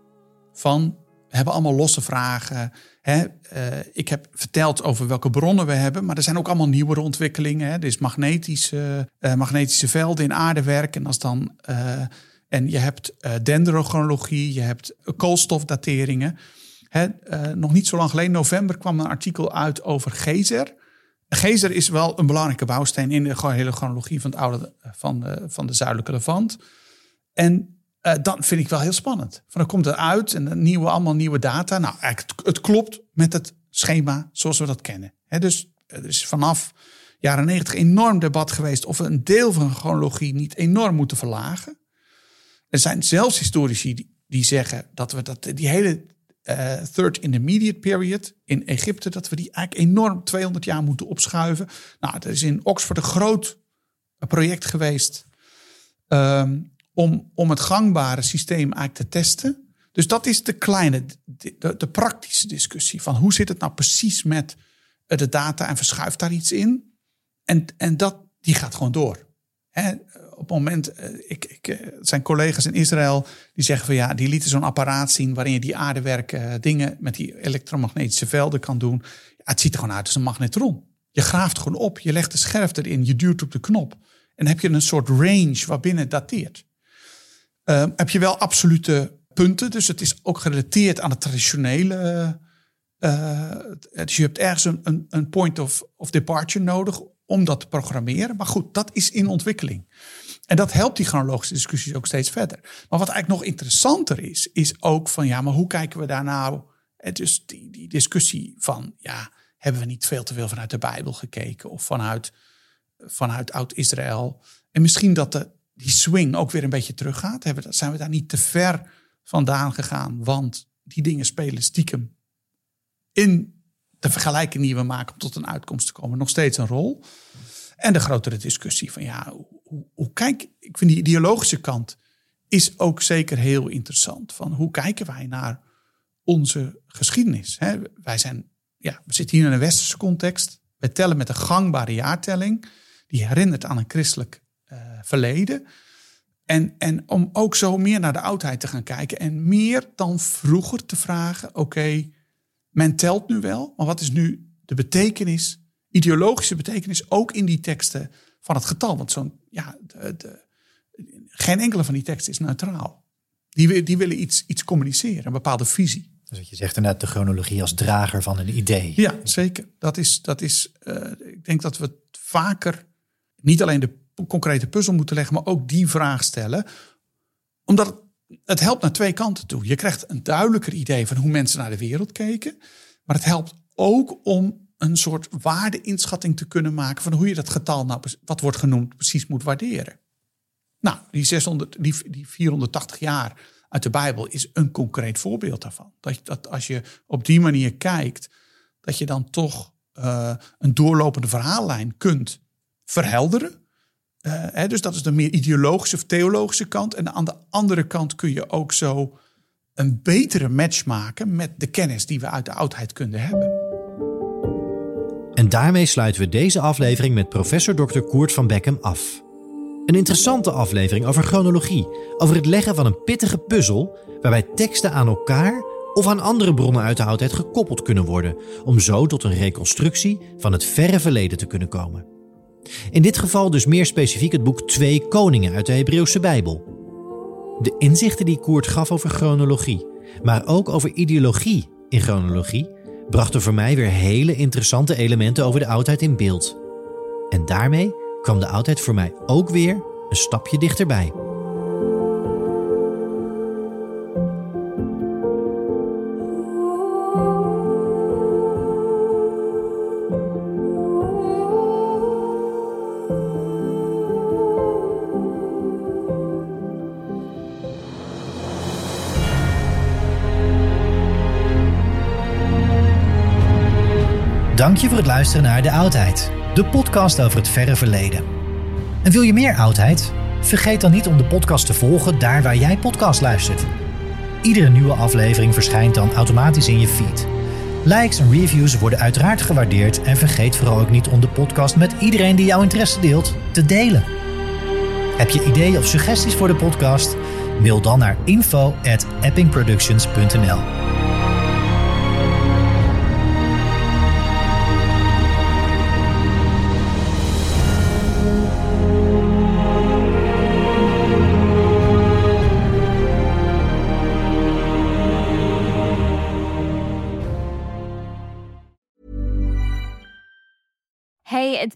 Van, we hebben allemaal losse vragen. Hè? Uh, ik heb verteld over welke bronnen we hebben... maar er zijn ook allemaal nieuwere ontwikkelingen. Hè? Er is magnetische, uh, magnetische velden in aardewerk. En, als dan, uh, en je hebt uh, dendrochronologie, je hebt koolstofdateringen. Hè? Uh, nog niet zo lang geleden, november, kwam een artikel uit over Gezer. Gezer is wel een belangrijke bouwsteen... in de hele chronologie van, het oude, van, de, van de zuidelijke Levant. En... Uh, dan vind ik wel heel spannend. Van, dan komt het uit en dan nieuwe, allemaal nieuwe data. Nou, eigenlijk het, het klopt met het schema zoals we dat kennen. He, dus er is vanaf jaren negentig enorm debat geweest... of we een deel van de chronologie niet enorm moeten verlagen. Er zijn zelfs historici die, die zeggen dat we dat, die hele uh, Third Intermediate Period in Egypte... dat we die eigenlijk enorm tweehonderd jaar moeten opschuiven. Nou, er is in Oxford een groot project geweest... Um, Om, om het gangbare systeem eigenlijk te testen. Dus dat is de kleine, de, de praktische discussie. Van hoe zit het nou precies met de data en verschuift daar iets in? En, en dat, die gaat gewoon door. He, het moment, ik, ik, het zijn collega's in Israël die zeggen van ja, die lieten zo'n apparaat zien waarin je die aardewerk uh, dingen met die elektromagnetische velden kan doen. Ja, het ziet er gewoon uit als een magnetron. Je graaft gewoon op, je legt de scherf erin, je duwt op de knop. En heb je een soort range waarbinnen het dateert. Uh, heb je wel absolute punten, dus het is ook gerelateerd aan het traditionele. Uh, dus je hebt ergens een, een, een point of, of departure nodig om dat te programmeren. Maar goed, dat is in ontwikkeling. En dat helpt die chronologische discussies ook steeds verder. Maar wat eigenlijk nog interessanter is, is ook van ja, maar hoe kijken we daar nou? Dus die, die discussie van ja, hebben we niet veel te veel vanuit de Bijbel gekeken of vanuit, vanuit Oud-Israël? En misschien dat de, die swing ook weer een beetje teruggaat. Zijn we daar niet te ver vandaan gegaan? Want die dingen spelen stiekem in de vergelijking die we maken om tot een uitkomst te komen nog steeds een rol. En de grotere discussie van ja, hoe, hoe kijk, ik vind die ideologische kant is ook zeker heel interessant. Van hoe kijken wij naar onze geschiedenis? Hè? Wij zijn, ja, we zitten hier in een westerse context. We tellen met een gangbare jaartelling. Die herinnert aan een christelijk uh, verleden. En, en om ook zo meer naar de oudheid te gaan kijken. En meer dan vroeger te vragen, oké, okay, men telt nu wel, maar wat is nu de betekenis, ideologische betekenis, ook in die teksten van het getal? Want zo'n, ja, de, de, geen enkele van die teksten is neutraal. Die, die willen iets, iets communiceren, een bepaalde visie. Dus wat je zegt inderdaad, de chronologie als drager van een idee. Ja, zeker. Dat is, dat is uh, ik denk dat we het vaker niet alleen de concrete puzzel moeten leggen, maar ook die vraag stellen. Omdat het Het helpt naar twee kanten toe. Je krijgt een duidelijker idee van hoe mensen naar de wereld keken. Maar het helpt ook om een soort waardeinschatting te kunnen maken van hoe je dat getal, nou, wat wordt genoemd, precies moet waarderen. Nou, die, zeshonderd, die, die vierhonderdtachtig jaar uit de Bijbel is een concreet voorbeeld daarvan. Dat, dat als je op die manier kijkt, dat je dan toch uh, een doorlopende verhaallijn kunt verhelderen. Uh, hè, dus dat is de meer ideologische of theologische kant. En aan de andere kant kun je ook zo een betere match maken met de kennis die we uit de oudheid kunnen hebben. En daarmee sluiten we deze aflevering met professor dokter Koert van Bekkum af. Een interessante aflevering over chronologie, over het leggen van een pittige puzzel waarbij teksten aan elkaar of aan andere bronnen uit de oudheid gekoppeld kunnen worden, om zo tot een reconstructie van het verre verleden te kunnen komen. In dit geval dus meer specifiek het boek Twee Koningen uit de Hebreeuwse Bijbel. De inzichten die Koert gaf over chronologie, maar ook over ideologie in chronologie, brachten voor mij weer hele interessante elementen over de oudheid in beeld. En daarmee kwam de oudheid voor mij ook weer een stapje dichterbij. Dank je voor het luisteren naar De Oudheid, de podcast over het verre verleden. En wil je meer oudheid? Vergeet dan niet om de podcast te volgen daar waar jij podcast luistert. Iedere nieuwe aflevering verschijnt dan automatisch in je feed. Likes en reviews worden uiteraard gewaardeerd en vergeet vooral ook niet om de podcast met iedereen die jouw interesse deelt te delen. Heb je ideeën of suggesties voor de podcast? Mail dan naar info at eppingproductions dot n l. It's